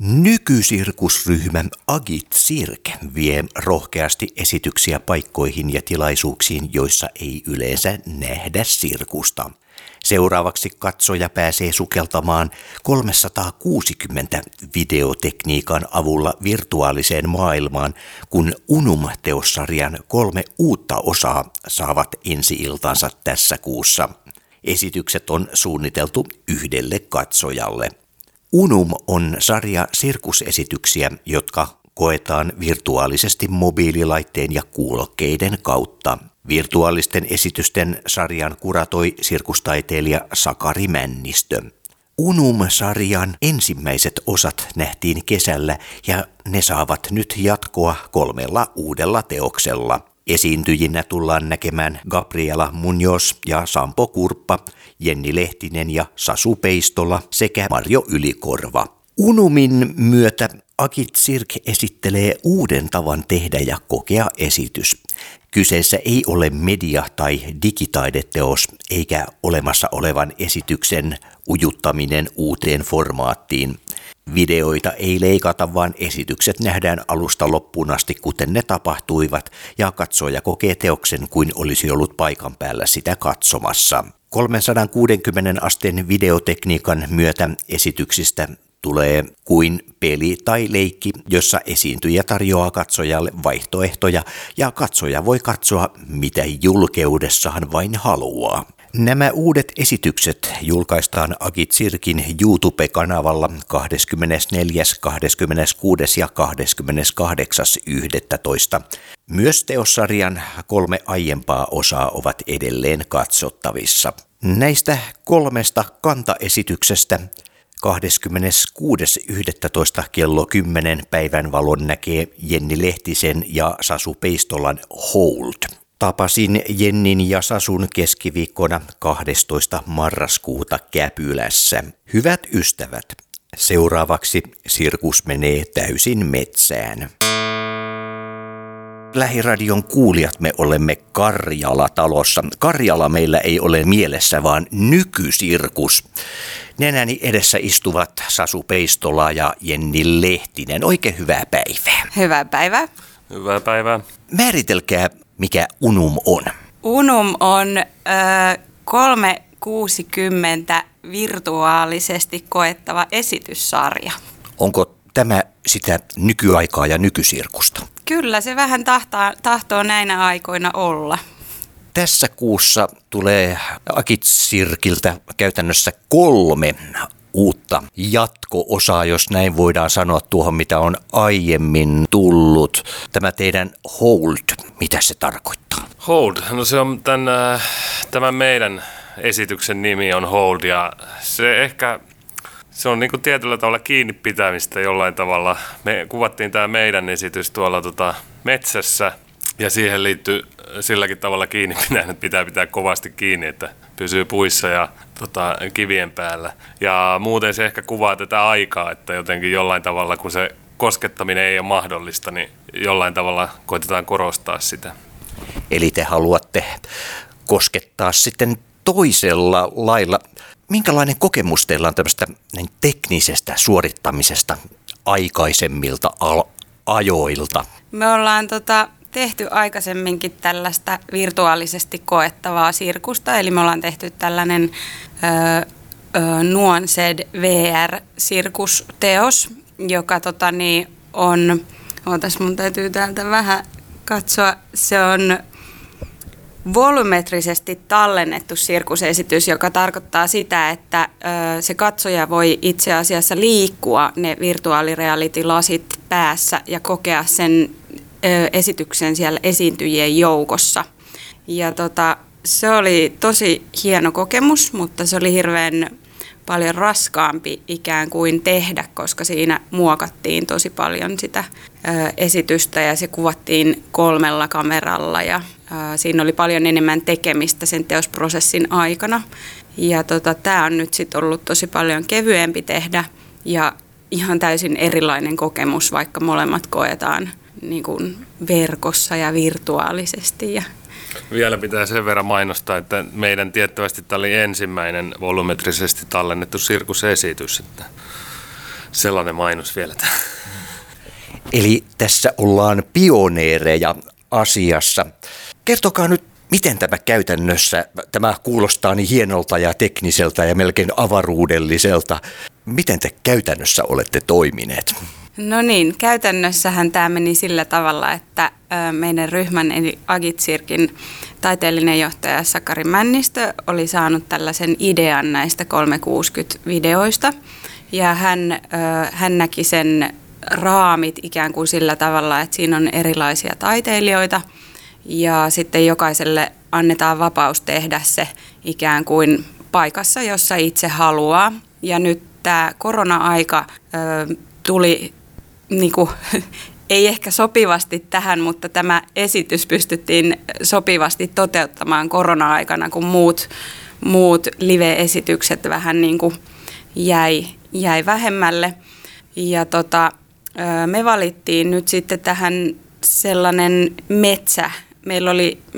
Nykysirkusryhmän Agit Cirk vie rohkeasti esityksiä paikkoihin ja tilaisuuksiin, joissa ei yleensä nähdä sirkusta. Seuraavaksi katsoja pääsee sukeltamaan 360 videotekniikan avulla virtuaaliseen maailmaan, kun Unum-teossarjan 3 uutta osaa saavat ensi-iltansa tässä kuussa. Esitykset on suunniteltu yhdelle katsojalle. Unum on sarja sirkusesityksiä, jotka koetaan virtuaalisesti mobiililaitteen ja kuulokkeiden kautta. Virtuaalisten esitysten sarjan kuratoi sirkustaiteilija Sakari Männistö. Unum-sarjan ensimmäiset osat nähtiin kesällä ja ne saavat nyt jatkoa 3 uudella teoksella. Esiintyjinä tullaan näkemään Gabriela Muñoz ja Sampo Kurppa, Jenni Lehtinen ja Sasu Peistola sekä Marjo Ylikorva. Unumin myötä Agit Cirk esittelee uuden tavan tehdä ja kokea esitys. Kyseessä ei ole media- tai digitaideteos eikä olemassa olevan esityksen ujuttaminen uuteen formaattiin. Videoita ei leikata, vaan esitykset nähdään alusta loppuun asti, kuten ne tapahtuivat, ja katsoja kokee teoksen kuin olisi ollut paikan päällä sitä katsomassa. 360 asteen videotekniikan myötä esityksistä tulee kuin peli tai leikki, jossa esiintyjä tarjoaa katsojalle vaihtoehtoja ja katsoja voi katsoa mitä julkeudessaan vain haluaa. Nämä uudet esitykset julkaistaan Agit Cirkin YouTube-kanavalla 24., 26. ja 28.11. Myös teossarjan 3 aiempaa osaa ovat edelleen katsottavissa. Näistä 3 kantaesityksestä 26.11. kello 10 päivänvalon näkee Jenni Lehtisen ja Sasu Peistolan Hold. Tapasin Jennin ja Sasun keskiviikkona 12. marraskuuta Käpylässä. Hyvät ystävät, seuraavaksi sirkus menee täysin metsään. Lähiradion kuulijat, me olemme Karjala-talossa. Karjala meillä ei ole mielessä, vaan nykysirkus. Nenäni edessä istuvat Sasu Peistola ja Jenni Lehtinen. Oikein hyvää päivää. Hyvää päivää. Hyvää päivää. Määritelkää, mikä Unum on. Unum on 360 virtuaalisesti koettava esityssarja. Onko tämä sitä nykyaikaa ja nykysirkusta? Kyllä, se vähän tahtoo näinä aikoina olla. Tässä kuussa tulee Agit Cirkiltä käytännössä 3 uutta jatko-osaa, jos näin voidaan sanoa, tuohon mitä on aiemmin tullut. Tämä teidän Hold, mitä se tarkoittaa? Hold, no se on tämän meidän esityksen nimi on Hold ja se ehkä... Se on niin kuin tietyllä tavalla kiinni pitämistä jollain tavalla. Me kuvattiin tämä meidän esitys tuolla metsässä ja siihen liittyy silläkin tavalla kiinni pitäminen, että pitää pitää kovasti kiinni, että pysyy puissa ja kivien päällä. Ja muuten se ehkä kuvaa tätä aikaa, että jotenkin jollain tavalla kun se koskettaminen ei ole mahdollista, niin jollain tavalla koitetaan korostaa sitä. Eli te haluatte koskettaa sitten toisella lailla. Minkälainen kokemus teillä on tämmöistä teknisestä suorittamisesta aikaisemmilta ajoilta? Me ollaan tehty aikaisemminkin tällaista virtuaalisesti koettavaa sirkusta, eli me ollaan tehty tällainen Nuanced VR-sirkusteos, joka on, ootas mun täytyy täältä vähän katsoa, se on... volumetrisesti tallennettu sirkusesitys, joka tarkoittaa sitä, että se katsoja voi itse asiassa liikkua ne virtuaalireality-lasit päässä ja kokea sen esityksen siellä esiintyjien joukossa. Ja se oli tosi hieno kokemus, mutta se oli hirveän paljon raskaampi ikään kuin tehdä, koska siinä muokattiin tosi paljon sitä esitystä ja se kuvattiin 3 kameralla ja siinä oli paljon enemmän tekemistä sen teosprosessin aikana. Ja tämä on nyt sit ollut tosi paljon kevyempi tehdä ja ihan täysin erilainen kokemus, vaikka molemmat koetaan niin kuin verkossa ja virtuaalisesti. Ja vielä pitää sen verran mainostaa, että meidän tiettävästi tämä oli ensimmäinen volumetrisesti tallennettu sirkusesitys. sellainen mainos vielä. Eli tässä ollaan pioneereja asiassa. Kertokaa nyt, miten tämä käytännössä, tämä kuulostaa niin hienolta ja tekniseltä ja melkein avaruudelliselta. Miten te käytännössä olette toimineet? No niin, käytännössähän tämä meni sillä tavalla, että meidän ryhmän eli Agit Cirkin taiteellinen johtaja Sakari Männistö oli saanut tällaisen idean näistä 360-videoista. Ja hän näki sen raamit ikään kuin sillä tavalla, että siinä on erilaisia taiteilijoita ja sitten jokaiselle annetaan vapaus tehdä se ikään kuin paikassa, jossa itse haluaa. Ja nyt tämä korona-aika tuli niinku, ei ehkä sopivasti tähän, mutta tämä esitys pystyttiin sopivasti toteuttamaan korona-aikana, kun muut live-esitykset vähän niinku jäi vähemmälle. Ja me valittiin nyt sitten tähän sellainen metsä.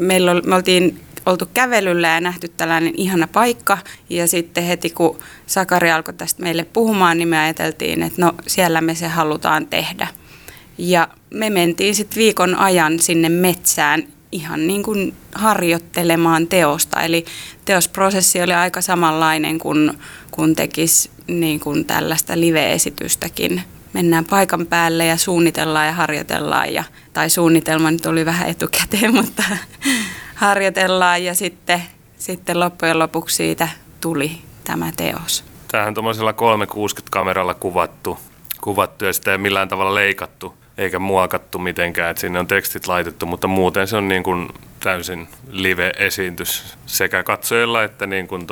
Me oltiin oltu kävelyllä ja nähty tällainen ihana paikka. Ja sitten heti kun Sakari alkoi tästä meille puhumaan, niin me ajateltiin, että no siellä me se halutaan tehdä. Ja me mentiin sitten viikon ajan sinne metsään ihan niin kuin harjoittelemaan teosta. Eli teosprosessi oli aika samanlainen kuin kun tekisi niin kuin tällaista live-esitystäkin. Mennään paikan päälle ja suunnitellaan ja harjoitellaan. Tai suunnitelma nyt oli vähän etukäteen, mutta harjoitellaan ja sitten loppujen lopuksi siitä tuli tämä teos. Tämähän tuollaisella 360-kameralla kuvattu ja sitä ei millään tavalla leikattu eikä muokattu mitenkään. Että sinne on tekstit laitettu, mutta muuten se on niin kuin täysin live-esiintys sekä katsojalla että niin kuin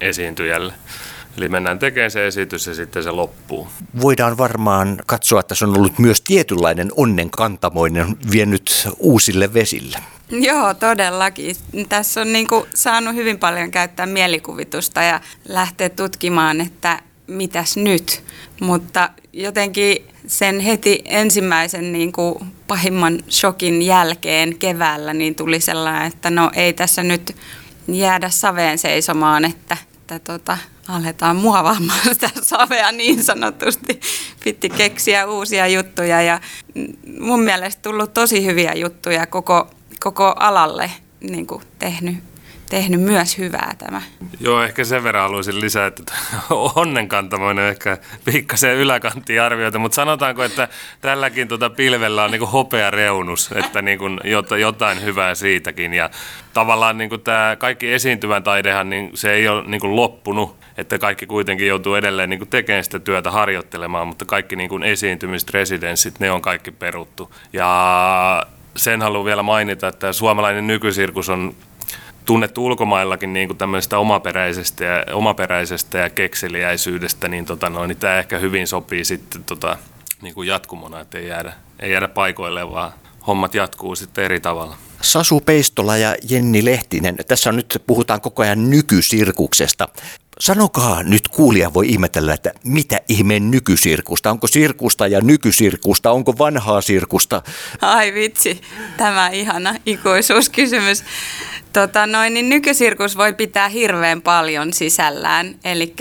esiintyjälle. Eli mennään tekemään se esitys ja sitten se loppuu. Voidaan varmaan katsoa, että se on ollut myös tietynlainen onnenkantamoinen vienyt uusille vesille. Joo, todellakin. Tässä on niin kuin saanut hyvin paljon käyttää mielikuvitusta ja lähteä tutkimaan, että mitäs nyt. Mutta jotenkin sen heti ensimmäisen niin kuin pahimman shokin jälkeen keväällä niin tuli sellainen, että no ei tässä nyt jäädä saveen seisomaan, että aletaan muovaamaan sitä savea niin sanotusti. Piti keksiä uusia juttuja ja mun mielestä tullut tosi hyviä juttuja koko alalle niin kuin tehnyt myös hyvää tämä. Joo, ehkä sen verran haluaisin lisää, että onnenkantamoinen ehkä pikkasen yläkanttiin arvioita, mutta sanotaanko, että tälläkin pilvellä on niin kuin hopeareunus, että niin kuin jotain hyvää siitäkin. Ja tavallaan niin kuin tämä kaikki esiintyvän taidehan, niin se ei ole niin kuin loppunut, että kaikki kuitenkin joutuu edelleen niin kuin tekemään sitä työtä, harjoittelemaan, mutta kaikki niin kuin esiintymiset, residenssit, ne on kaikki peruttu. Ja sen haluan vielä mainita, että suomalainen nykysirkus on tunnettu ulkomaillakin niin kuin tämmöistä omaperäisestä ja kekseliäisyydestä, niin, niin tämä ehkä hyvin sopii sitten niin kuin jatkumona, että ei jäädä paikoilleen, vaan hommat jatkuu sitten eri tavalla. Sasu Peistola ja Jenni Lehtinen, tässä on nyt puhutaan koko ajan nykysirkuksesta. Sanokaa nyt, kuulija voi ihmetellä, että mitä ihmeen nykysirkusta? Onko sirkusta ja nykysirkusta? Onko vanhaa sirkusta? Ai vitsi, tämä ihana ikuisuuskysymys. Niin nykysirkus voi pitää hirveän paljon sisällään, eli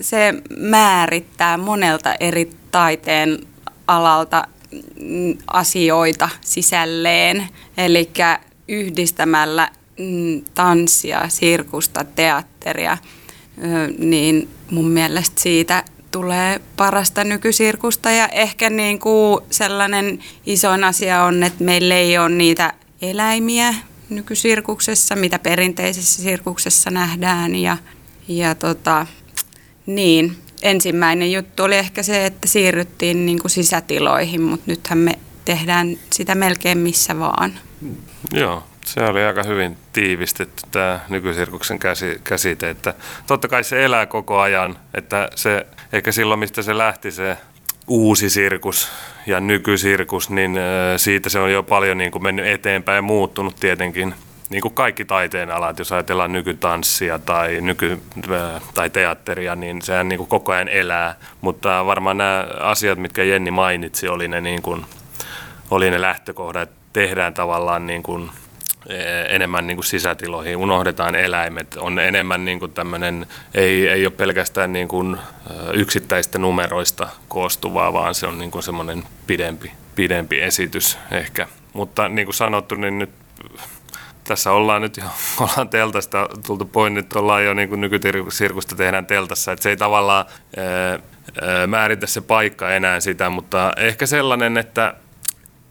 se määrittää monelta eri taiteen alalta asioita sisälleen, eli yhdistämällä tanssia, sirkusta, teatteria, niin mun mielestä siitä tulee parasta nykysirkusta. Ja ehkä niin kuin sellainen isoin asia on, että meillä ei ole niitä eläimiä nykysirkuksessa, mitä perinteisessä sirkuksessa nähdään. Niin. Ensimmäinen juttu oli ehkä se, että siirryttiin niin kuin sisätiloihin, mutta nythän me tehdään sitä melkein missä vaan. Joo. Se oli aika hyvin tiivistetty tämä nykysirkuksen käsite, että totta kai se elää koko ajan, että se, ehkä silloin mistä se lähti se uusi sirkus ja nykysirkus, niin siitä se on jo paljon niin kuin mennyt eteenpäin ja muuttunut tietenkin, niin kuin kaikki taiteen alat, jos ajatellaan nykytanssia tai teatteria, niin sehän niin kuin koko ajan elää, mutta varmaan nämä asiat, mitkä Jenni mainitsi, oli ne lähtökohdat, että tehdään tavallaan niin kuin enemmän niin kuin sisätiloihin, unohdetaan eläimet, on enemmän niin kuin tämmöinen, ei ole pelkästään niin kuin yksittäistä numeroista koostuvaa, vaan se on niin kuin semmoinen pidempi esitys ehkä. Mutta niin kuin sanottu, niin nyt tässä ollaan nyt ollaan teltasta tultu pois, nyt ollaan jo niin kuin nyky-sirkusta tehdään teltassa, että se ei tavallaan määritä se paikka enää sitä, mutta ehkä sellainen, että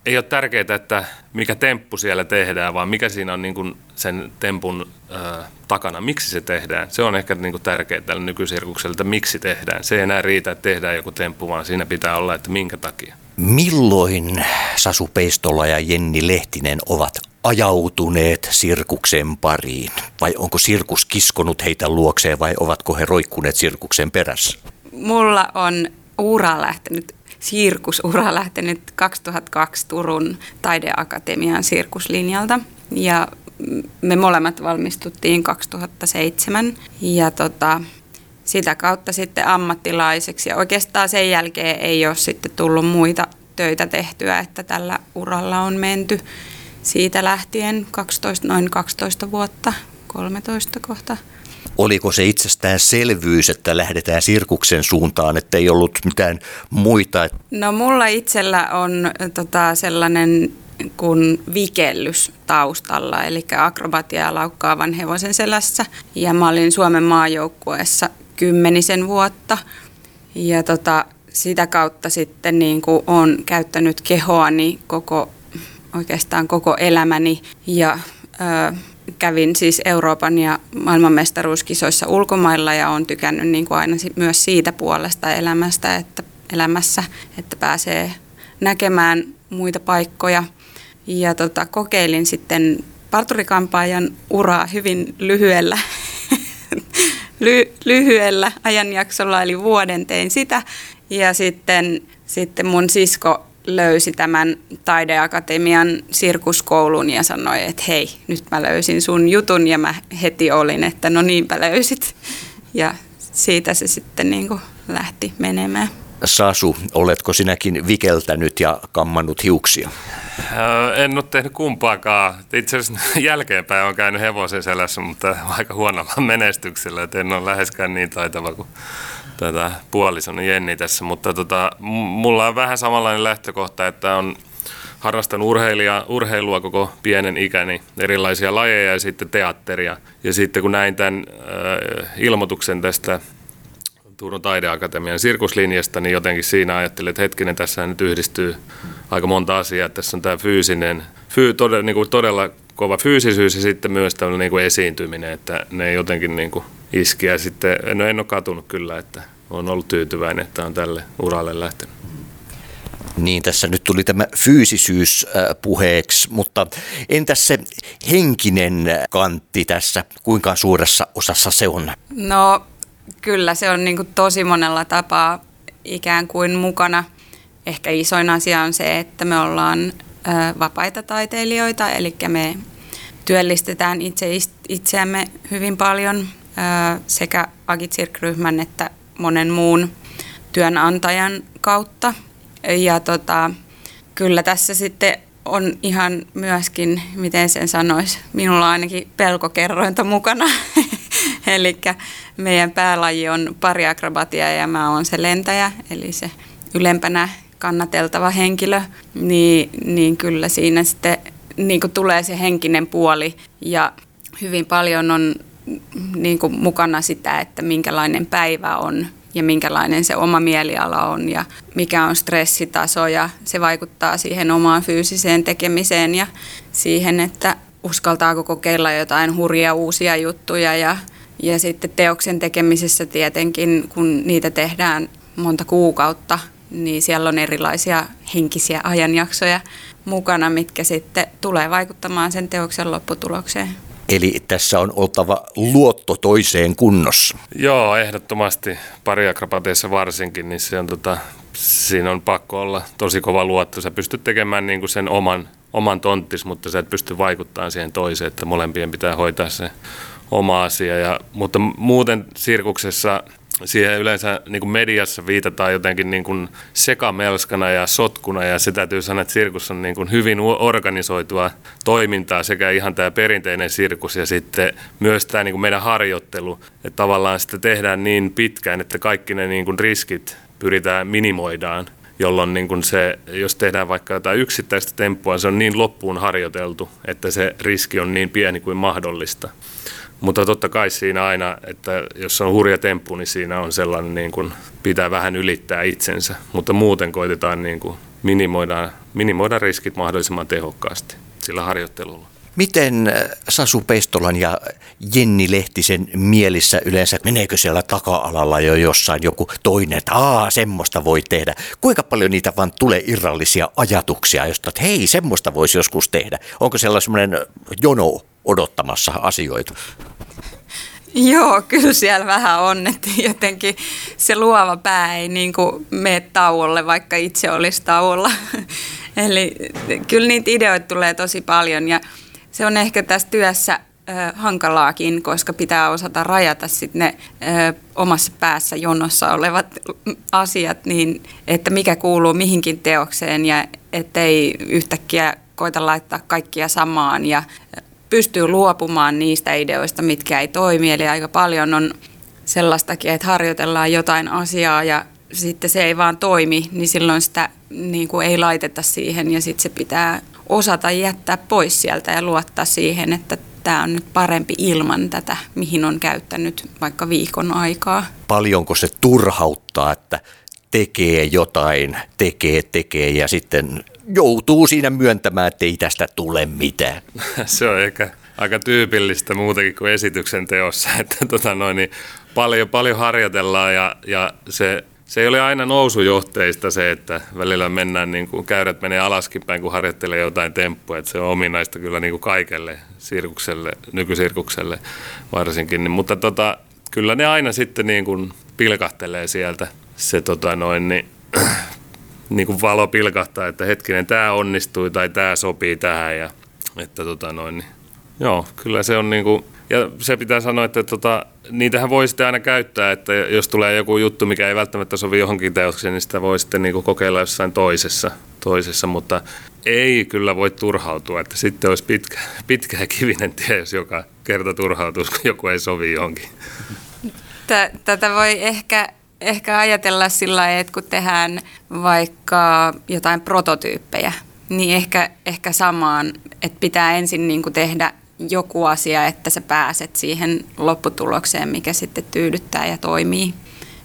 ei ole tärkeää, että mikä temppu siellä tehdään, vaan mikä siinä on niin kuin sen tempun takana, miksi se tehdään. Se on ehkä niin kuin tärkeää tällä nykysirkuksella, että miksi tehdään. Se ei enää riitä, että tehdään joku temppu, vaan siinä pitää olla, että minkä takia. Milloin Sasu Peistola ja Jenni Lehtinen ovat ajautuneet sirkuksen pariin? Vai onko sirkus kiskonut heitä luokseen vai ovatko he roikkuneet sirkuksen perässä? Mulla on sirkusura lähtenyt 2002 Turun taideakatemian sirkuslinjalta ja me molemmat valmistuttiin 2007 ja sitä kautta sitten ammattilaiseksi ja oikeastaan sen jälkeen ei ole sitten tullut muita töitä tehtyä, että tällä uralla on menty siitä lähtien noin 12 vuotta, 13 kohta. Oliko se itsestäänselvyys, että lähdetään sirkuksen suuntaan, että ei ollut mitään muita? No mulla itsellä on sellainen kuin vikellys taustalla, eli akrobatiaa laukkaavan hevosen selässä. Ja mä olin Suomen maajoukkueessa kymmenisen vuotta ja sitä kautta sitten niin kuin olen käyttänyt kehoani oikeastaan koko elämäni ja kävin siis Euroopan ja maailmanmestaruuskisoissa ulkomailla ja olen tykännyt niin kuin aina myös siitä puolesta elämässä, että pääsee näkemään muita paikkoja. Ja kokeilin sitten parturikampaajan uraa hyvin lyhyellä ajanjaksolla, eli vuoden tein sitä. Ja sitten mun sisko löysi tämän taideakatemian sirkuskoulun ja sanoi, että hei, nyt mä löysin sun jutun ja mä heti olin, että no niinpä löysit. Ja siitä se sitten niin kuin lähti menemään. Sasu, oletko sinäkin vikeltänyt ja kammannut hiuksia? En ole tehnyt kumpaakaan. Itse asiassa jälkeenpäin olen käynyt hevosen selässä, mutta aika huonolla menestyksellä. Et en ole läheskään niin taitava kuin puolisoni Jenni tässä, mutta mulla on vähän samanlainen lähtökohta, että on harrastanut urheilua koko pienen ikäni, erilaisia lajeja ja sitten teatteria. Ja sitten kun näin tämän ilmoituksen tästä Turun taideakatemian sirkuslinjasta, niin jotenkin siinä ajattelin, että hetkinen, tässä nyt yhdistyy aika monta asiaa. Tässä on tämä todella kova fyysisyys ja sitten myös tämmöinen niin kuin esiintyminen, että ne jotenkin niin kuin iski ja sitten, no en ole katunut kyllä, että olen ollut tyytyväinen, että on tälle uralle lähtenyt. Niin, tässä nyt tuli tämä fyysisyys puheeksi, mutta entäs se henkinen kantti tässä, kuinka suuressa osassa se on? No kyllä, se on niin kuin tosi monella tapaa ikään kuin mukana. Ehkä isoin asia on se, että me ollaan vapaita taiteilijoita, eli me työllistetään itseämme hyvin paljon sekä Agit Cirk-ryhmän että monen muun työnantajan kautta. Ja kyllä tässä sitten on ihan myöskin, miten sen sanoisi, minulla on ainakin pelkokerrointa mukana. Eli meidän päälaji on pariakrobatia ja mä oon se lentäjä, eli se ylempänä kannateltava henkilö, niin kyllä siinä sitten niin kuin tulee se henkinen puoli ja hyvin paljon on niin kuin mukana sitä, että minkälainen päivä on ja minkälainen se oma mieliala on ja mikä on stressitaso ja se vaikuttaa siihen omaan fyysiseen tekemiseen ja siihen, että uskaltaako kokeilla jotain hurjia uusia juttuja ja sitten teoksen tekemisessä tietenkin, kun niitä tehdään monta kuukautta, niin siellä on erilaisia henkisiä ajanjaksoja mukana, mitkä sitten tulee vaikuttamaan sen teoksen lopputulokseen. Eli tässä on oltava luotto toiseen kunnossa. Joo, ehdottomasti. Pariakrobateissa varsinkin, niin se on, siinä on pakko olla tosi kova luotto. Sä pystyt tekemään niin kuin sen oman tonttis, mutta sä et pysty vaikuttamaan siihen toiseen, että molempien pitää hoitaa se oma asia. Mutta muuten sirkuksessa siihen yleensä niin kuin mediassa viitataan jotenkin niin kuin sekamelskana ja sotkuna, ja se täytyy sanoa, että sirkus on niin kuin hyvin organisoitua toimintaa, sekä ihan tämä perinteinen sirkus ja sitten myös tämä niin kuin meidän harjoittelu, että tavallaan sitä tehdään niin pitkään, että kaikki ne niin kuin riskit pyritään minimoidaan, jolloin niin kuin se, jos tehdään vaikka jotain yksittäistä temppua, se on niin loppuun harjoiteltu, että se riski on niin pieni kuin mahdollista. Mutta totta kai siinä aina, että jos on hurja temppu, niin siinä on sellainen, niin kuin pitää vähän ylittää itsensä. Mutta muuten koitetaan niin kuin minimoida riskit mahdollisimman tehokkaasti sillä harjoittelulla. Miten Sasu Peistolan ja Jenni Lehtisen mielissä yleensä, meneekö siellä taka-alalla jo jossain joku toinen, että semmoista voi tehdä? Kuinka paljon niitä vaan tulee irrallisia ajatuksia, josta että hei, semmoista voisi joskus tehdä? Onko siellä semmoinen jono odottamassa asioita? Joo, kyllä siellä vähän on, että jotenkin se luova pää ei niin kuin mene tauolle, vaikka itse olisi tauolla. Eli kyllä niitä ideoita tulee tosi paljon, ja se on ehkä tässä työssä hankalaakin, koska pitää osata rajata sitten ne omassa päässä jonossa olevat asiat, niin että mikä kuuluu mihinkin teokseen, ja ettei yhtäkkiä koita laittaa kaikkia samaan ja pystyy luopumaan niistä ideoista, mitkä ei toimi. Eli aika paljon on sellaistakin, että harjoitellaan jotain asiaa ja sitten se ei vaan toimi, niin silloin sitä niin kuin ei laiteta siihen, ja sitten se pitää osata jättää pois sieltä ja luottaa siihen, että tämä on nyt parempi ilman tätä, mihin on käyttänyt vaikka viikon aikaa. Paljonko se turhauttaa, että tekee jotain, tekee ja sitten joutuu siinä myöntämään, että ei tästä tule mitään. Se on ehkä aika tyypillistä muutenkin kuin esityksen teossa, että niin paljon harjoitellaan, ja se ei ole aina nousujohteista se, että välillä mennään, niin kuin käyrät menee alaskin päin, kun harjoittelee jotain temppua, että se on ominaista kyllä niin kuin kaikelle sirkukselle, nykysirkukselle varsinkin, niin, mutta kyllä ne aina sitten niin kuin pilkahtelee sieltä se niin kuin valo pilkahtaa, että hetkinen, tämä onnistui tai tämä sopii tähän. Ja, että niin. Joo, kyllä se on niin kuin, ja se pitää sanoa, että niitähän voi sitten aina käyttää, että jos tulee joku juttu, mikä ei välttämättä sovi johonkin teokseen, niin sitä voi sitten niin kuin kokeilla jossain toisessa, mutta ei kyllä voi turhautua, että sitten olisi pitkä ja kivinen tie, jos joka kerta turhautuisi, kun joku ei sovi johonkin. Tätä voi ehkä ajatella sillä lailla, että kun tehdään vaikka jotain prototyyppejä, niin ehkä samaan, että pitää ensin niin kuin tehdä joku asia, että sä pääset siihen lopputulokseen, mikä sitten tyydyttää ja toimii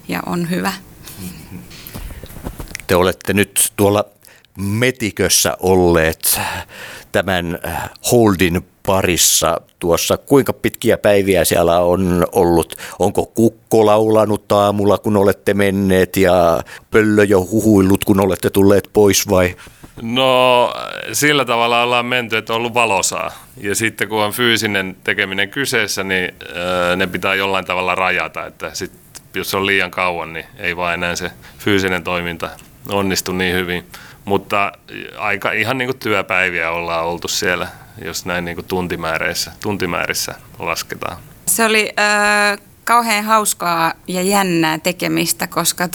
ja on hyvä. Te olette nyt tuolla metikössä olleet tämän Holdin parissa tuossa. Kuinka pitkiä päiviä siellä on ollut? Onko kukko laulanut aamulla, kun olette menneet, ja pöllö jo huhuillut, kun olette tulleet pois, vai? No, sillä tavalla ollaan menty, että on ollut valosaa. Ja sitten kun on fyysinen tekeminen kyseessä, niin ne pitää jollain tavalla rajata. Että sit, jos se on liian kauan, niin ei vaan enää se fyysinen toiminta onnistu niin hyvin. Mutta aika ihan niin kuin työpäiviä ollaan oltu siellä, jos näin niin kuin tuntimäärissä lasketaan. Se oli kauhean hauskaa ja jännää tekemistä, koska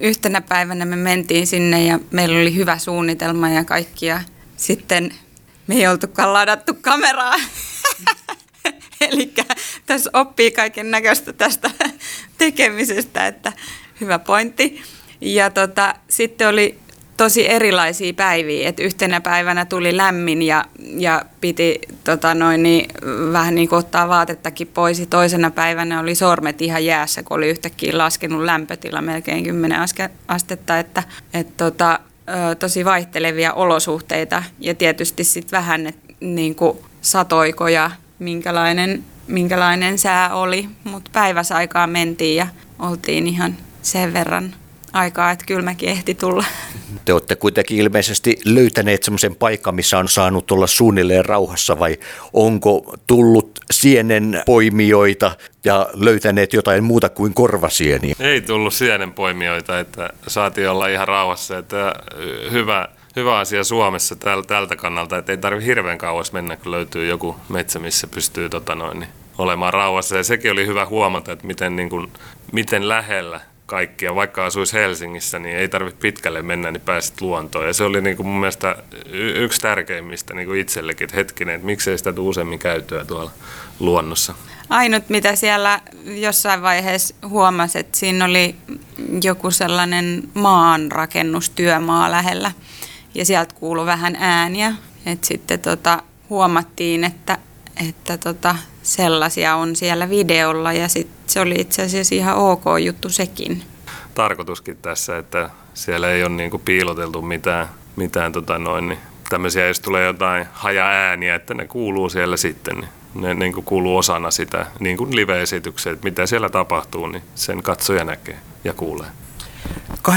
yhtenä päivänä me mentiin sinne ja meillä oli hyvä suunnitelma ja kaikki. Ja sitten me ei oltukaan ladattu kameraa. Eli tässä oppii kaiken näköistä tästä tekemisestä, että hyvä pointti. Ja sitten oli tosi erilaisia päiviä, että yhtenä päivänä tuli lämmin ja piti vähän niin kuin ottaa vaatettakin pois. Ja toisena päivänä oli sormet ihan jäässä, kun oli yhtäkkiä laskenut lämpötila melkein 10 astetta, että tosi vaihtelevia olosuhteita, ja tietysti sitten vähän, että niin kuin satoiko ja minkälainen sää oli, mutta päiväsaikaa mentiin ja oltiin ihan sen verran aikaa, että kylmäkin ehti tulla. Te olette kuitenkin ilmeisesti löytäneet semmoisen paikan, missä on saanut olla suunnilleen rauhassa, vai onko tullut sienenpoimijoita ja löytäneet jotain muuta kuin korvasieniä? Ei tullut sienenpoimijoita, että saatiin olla ihan rauhassa. Että hyvä asia Suomessa tältä kannalta, että ei tarvitse hirveän kauas mennä, kun löytyy joku metsä, missä pystyy olemaan rauhassa. Ja sekin oli hyvä huomata, että miten lähellä kaikkia, vaikka asuisi Helsingissä, niin ei tarvitse pitkälle mennä, niin pääsit luontoon. Ja se oli mun mielestä yksi tärkeimmistä itsellekin, että hetkinen, että miksei sitä tule useammin käytyä tuolla luonnossa. Ainut mitä siellä jossain vaiheessa huomasi, että siinä oli joku sellainen maanrakennustyömaa lähellä ja sieltä kuului vähän ääniä. Et sitten huomattiin, että sellaisia on siellä videolla ja sit se oli itse asiassa ihan ok juttu sekin. Tarkoituskin tässä, että siellä ei ole piiloteltu mitään tämmöisiä, jos tulee jotain haja-ääniä, että ne kuuluu siellä sitten. Ne kuuluu osana sitä live-esityksiä, että mitä siellä tapahtuu, niin sen katsoja näkee ja kuulee. 26.11.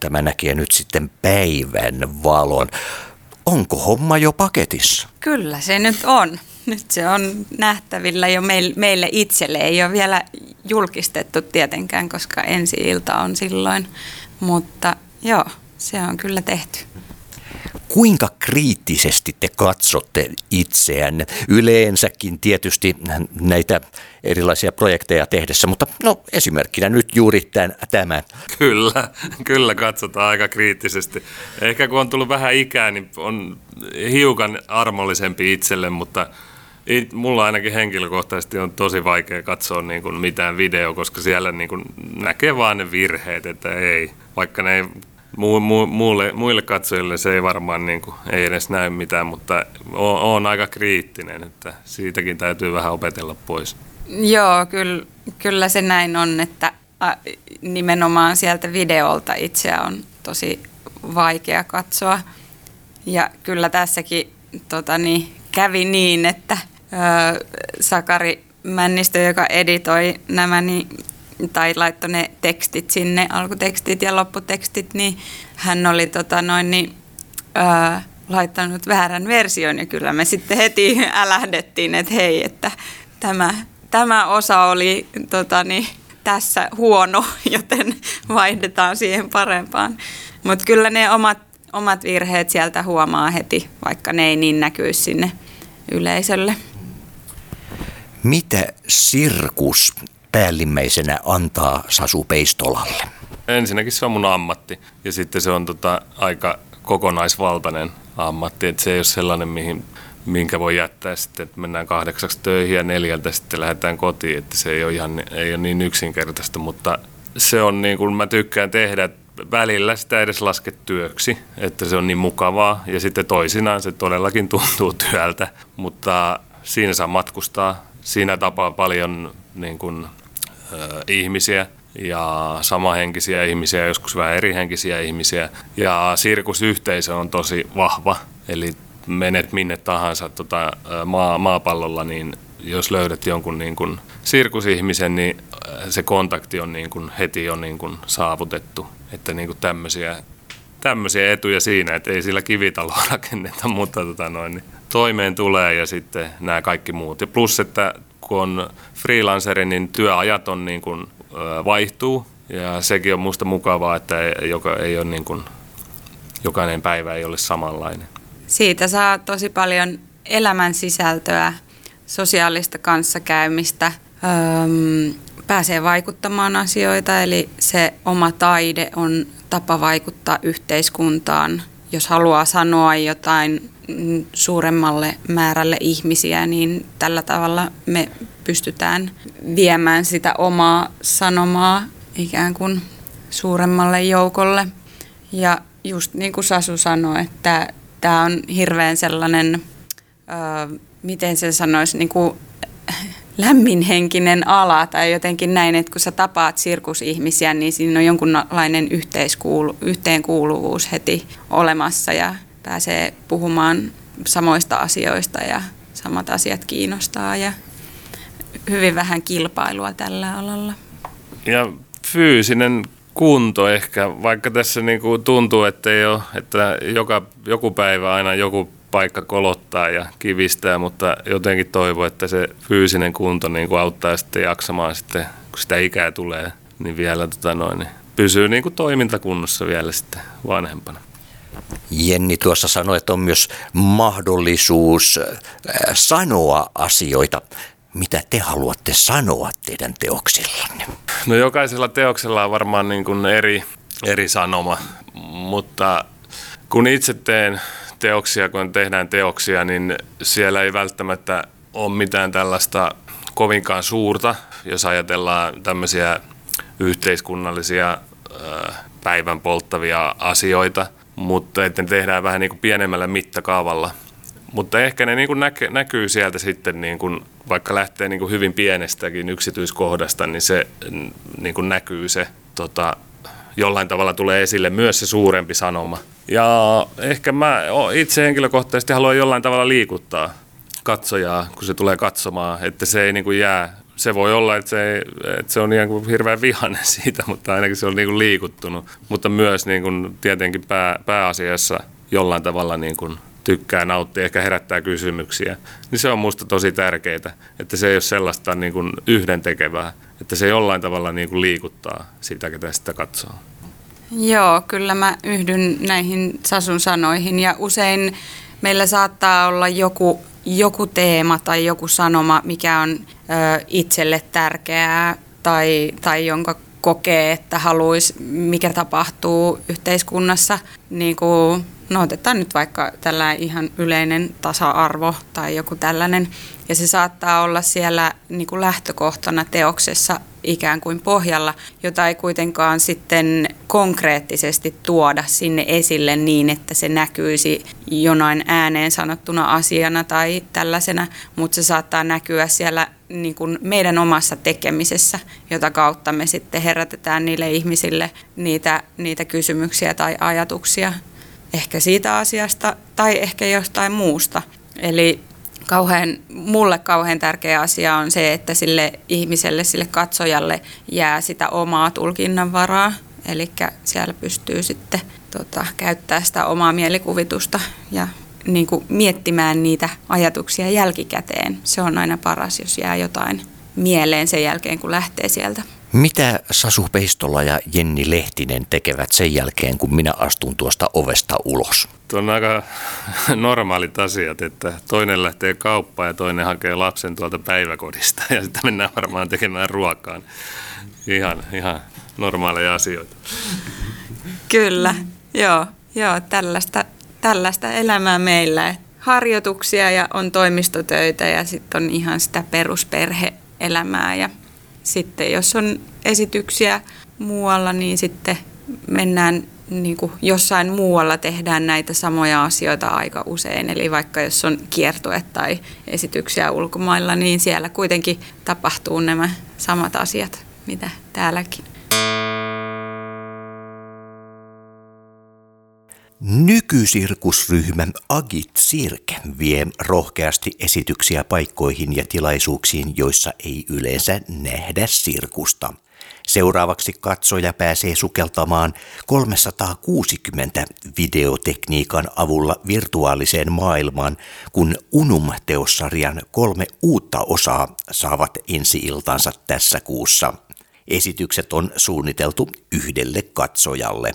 tämä näkee nyt sitten päivän valon. Onko homma jo paketissa? Kyllä se nyt on. Nyt se on nähtävillä jo meille itselle. Ei ole vielä julkistettu tietenkään, koska ensi ilta on silloin. Mutta joo, se on kyllä tehty. Kuinka kriittisesti te katsotte itseänne? Yleensäkin tietysti näitä erilaisia projekteja tehdessä, mutta esimerkkinä nyt juuri tämä. Kyllä katsotaan aika kriittisesti. Ehkä kun on tullut vähän ikää, niin on hiukan armollisempi itselle, mutta mulla ainakin henkilökohtaisesti on tosi vaikea katsoa mitään videoa, koska siellä näkee vaan ne virheet, että ei, vaikka ne ei... Muille katsojille se ei varmaan ei edes näy mitään, mutta on aika kriittinen, että siitäkin täytyy vähän opetella pois. Joo, kyllä se näin on, että nimenomaan sieltä videolta itseä on tosi vaikea katsoa. Ja kyllä tässäkin kävi niin, että Sakari Männistö, joka editoi nämä, niin tai laittoi ne tekstit sinne, alkutekstit ja lopputekstit, niin hän oli laittanut väärän version ja kyllä me sitten heti älähdettiin, että hei, että tämä osa oli tässä huono, joten vaihdetaan siihen parempaan. Mutta kyllä ne omat virheet sieltä huomaa heti, vaikka ne ei niin näkyisi sinne yleisölle. Mitä sirkus päällimmäisenä antaa Sasu Peistolalle? Ensinnäkin se on mun ammatti ja sitten se on aika kokonaisvaltainen ammatti, että se ei ole sellainen, minkä voi jättää sitten, että mennään 8 töihin ja 4 sitten lähdetään kotiin, että se ei ole niin yksinkertaista, mutta se on niin kuin mä tykkään tehdä, välillä sitä edes laske työksi, että se on niin mukavaa ja sitten toisinaan se todellakin tuntuu työltä, mutta siinä saa matkustaa, siinä tapaa paljon ihmisiä ja samahenkisiä ihmisiä, joskus vähän erihenkisiä ihmisiä. Ja sirkusyhteisö on tosi vahva, eli menet minne tahansa maapallolla, niin jos löydät jonkun sirkusihmisen, niin se kontakti on heti jo saavutettu. Että tämmöisiä etuja siinä, että ei sillä kivitaloa rakenneta, mutta niin toimeen tulee ja sitten nämä kaikki muut. Ja plus, että kun on freelanceri, niin työajat on vaihtuu ja sekin on musta mukavaa, että jokainen päivä ei ole samanlainen. Siitä saa tosi paljon elämän sisältöä, sosiaalista kanssakäymistä, pääsee vaikuttamaan asioita, eli se oma taide on tapa vaikuttaa yhteiskuntaan. Jos haluaa sanoa jotain suuremmalle määrälle ihmisiä, niin tällä tavalla me pystytään viemään sitä omaa sanomaa ikään kuin suuremmalle joukolle. Ja just niin kuin Sasu sanoi, että tämä on hirveän sellainen, miten sen sanoisi, niin kuin lämminhenkinen ala tai jotenkin näin, että kun sä tapaat sirkusihmisiä, niin siinä on jonkunlainen yhteenkuuluvuus heti olemassa ja pääsee puhumaan samoista asioista ja samat asiat kiinnostaa ja hyvin vähän kilpailua tällä alalla. Ja fyysinen kunto ehkä, vaikka tässä tuntuu, että joku päivä aina joku paikka kolottaa ja kivistää, mutta jotenkin toivon, että se fyysinen kunto auttaa sitten jaksamaan sitten, kun sitä ikää tulee, niin vielä pysyy toimintakunnossa vielä sitten vanhempana. Jenni tuossa sanoi, että on myös mahdollisuus sanoa asioita. Mitä te haluatte sanoa teidän teoksillanne? No jokaisella teoksella on varmaan niin kuin eri sanoma, mutta kun itse teen teoksia, kun tehdään teoksia, niin siellä ei välttämättä ole mitään tällaista kovinkaan suurta, jos ajatellaan tämmöisiä yhteiskunnallisia päivän polttavia asioita, mutta että ne tehdään vähän niin kuin pienemmällä mittakaavalla. Mutta ehkä ne niin kuin näkyy sieltä sitten, niin kuin, vaikka lähtee niin kuin hyvin pienestäkin yksityiskohdasta, niin se niin kuin näkyy se, jollain tavalla tulee esille myös se suurempi sanoma. Ja ehkä mä itse henkilökohtaisesti haluan jollain tavalla liikuttaa katsojaa, kun se tulee katsomaan, että se ei niin kuin jää. Se voi olla, että se on niin kuin hirveän vihainen siitä, mutta ainakin se on niin kuin liikuttunut. Mutta myös niin kuin tietenkin pääasiassa jollain tavalla niin kuin tykkää, nauttia, ehkä herättää kysymyksiä, niin se on musta tosi tärkeää, että se ei ole sellaista niin kuin yhdentekevää, että se jollain tavalla niin kuin liikuttaa sitä, ketä sitä katsoo. Joo, kyllä mä yhdyn näihin Sasun sanoihin, ja usein meillä saattaa olla joku teema tai joku sanoma, mikä on itselle tärkeää tai jonka kokee, että haluaisi, mikä tapahtuu yhteiskunnassa, niin kuin no otetaan nyt vaikka tällainen ihan yleinen tasa-arvo tai joku tällainen, ja se saattaa olla siellä niin kuin lähtökohtana teoksessa ikään kuin pohjalla, jota ei kuitenkaan sitten konkreettisesti tuoda sinne esille niin, että se näkyisi jonain ääneen sanottuna asiana tai tällaisena, mutta se saattaa näkyä siellä niin kuin meidän omassa tekemisessä, jota kautta me sitten herätetään niille ihmisille niitä kysymyksiä tai ajatuksia. Ehkä siitä asiasta tai ehkä jostain muusta. Eli mulle kauhean tärkeä asia on se, että sille ihmiselle, sille katsojalle jää sitä omaa tulkinnanvaraa. Eli siellä pystyy sitten käyttää sitä omaa mielikuvitusta ja niin kuin miettimään niitä ajatuksia jälkikäteen. Se on aina paras, jos jää jotain mieleen sen jälkeen, kun lähtee sieltä. Mitä Sasu Peistola ja Jenni Lehtinen tekevät sen jälkeen, kun minä astun tuosta ovesta ulos? Tuo on aika normaalit asiat, että toinen lähtee kauppaan ja toinen hakee lapsen tuolta päiväkodista ja sitten mennään varmaan tekemään ruokaan. Ihan normaaleja asioita. Kyllä, joo tällaista elämää meillä. Harjoituksia ja on toimistotöitä ja sitten on ihan sitä perusperhe-elämää ja sitten jos on esityksiä muualla, niin sitten mennään niin kuin jossain muualla tehdään näitä samoja asioita aika usein. Eli vaikka jos on kiertue tai esityksiä ulkomailla, niin siellä kuitenkin tapahtuu nämä samat asiat, mitä täälläkin. Nykysirkusryhmä Agit Cirk vie rohkeasti esityksiä paikkoihin ja tilaisuuksiin, joissa ei yleensä nähdä sirkusta. Seuraavaksi katsoja pääsee sukeltamaan 360 videotekniikan avulla virtuaaliseen maailmaan, kun Unum-teossarjan 3 uutta osaa saavat ensi-iltansa tässä kuussa. Esitykset on suunniteltu yhdelle katsojalle.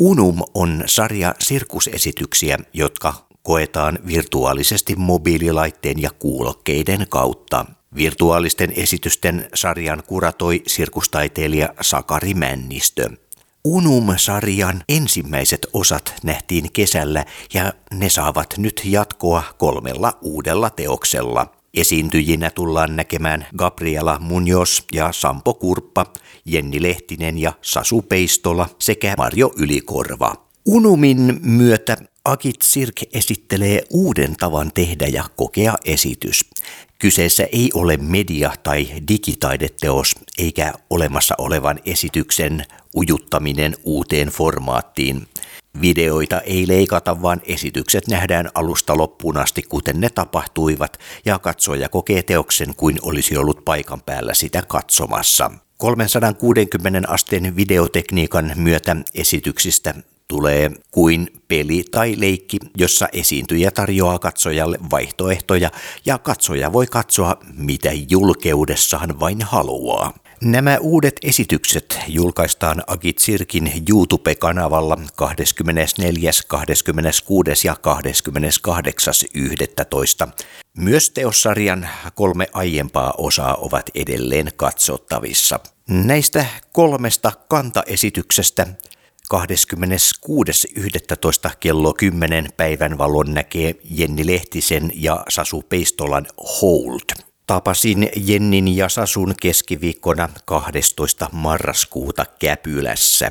Unum on sarja sirkusesityksiä, jotka koetaan virtuaalisesti mobiililaitteen ja kuulokkeiden kautta. Virtuaalisten esitysten sarjan kuratoi sirkustaiteilija Sakari Männistö. Unum-sarjan ensimmäiset osat nähtiin kesällä ja ne saavat nyt jatkoa 3 uudella teoksella. Esiintyjinä tullaan näkemään Gabriela Muñoz ja Sampo Kurppa, Jenni Lehtinen ja Sasu Peistola sekä Marjo Ylikorva. Unumin myötä Agit Cirk esittelee uuden tavan tehdä ja kokea esitys. Kyseessä ei ole media- tai digitaideteos eikä olemassa olevan esityksen ujuttaminen uuteen formaattiin. Videoita ei leikata, vaan esitykset nähdään alusta loppuun asti, kuten ne tapahtuivat, ja katsoja kokee teoksen kuin olisi ollut paikan päällä sitä katsomassa. 360 asteen videotekniikan myötä esityksistä tulee kuin peli tai leikki, jossa esiintyjä tarjoaa katsojalle vaihtoehtoja, ja katsoja voi katsoa, mitä julkeudessaan vain haluaa. Nämä uudet esitykset julkaistaan Agit Cirkin YouTube-kanavalla 24., 26. ja 28.11. Myös teossarjan 3 aiempaa osaa ovat edelleen katsottavissa. Näistä 3 kantaesityksestä 26.11. kello 10 päivänvalon näkee Jenni Lehtisen ja Sasu Peistolan Hold. Tapasin Jennin ja Sasun keskiviikkona 12. marraskuuta Käpylässä.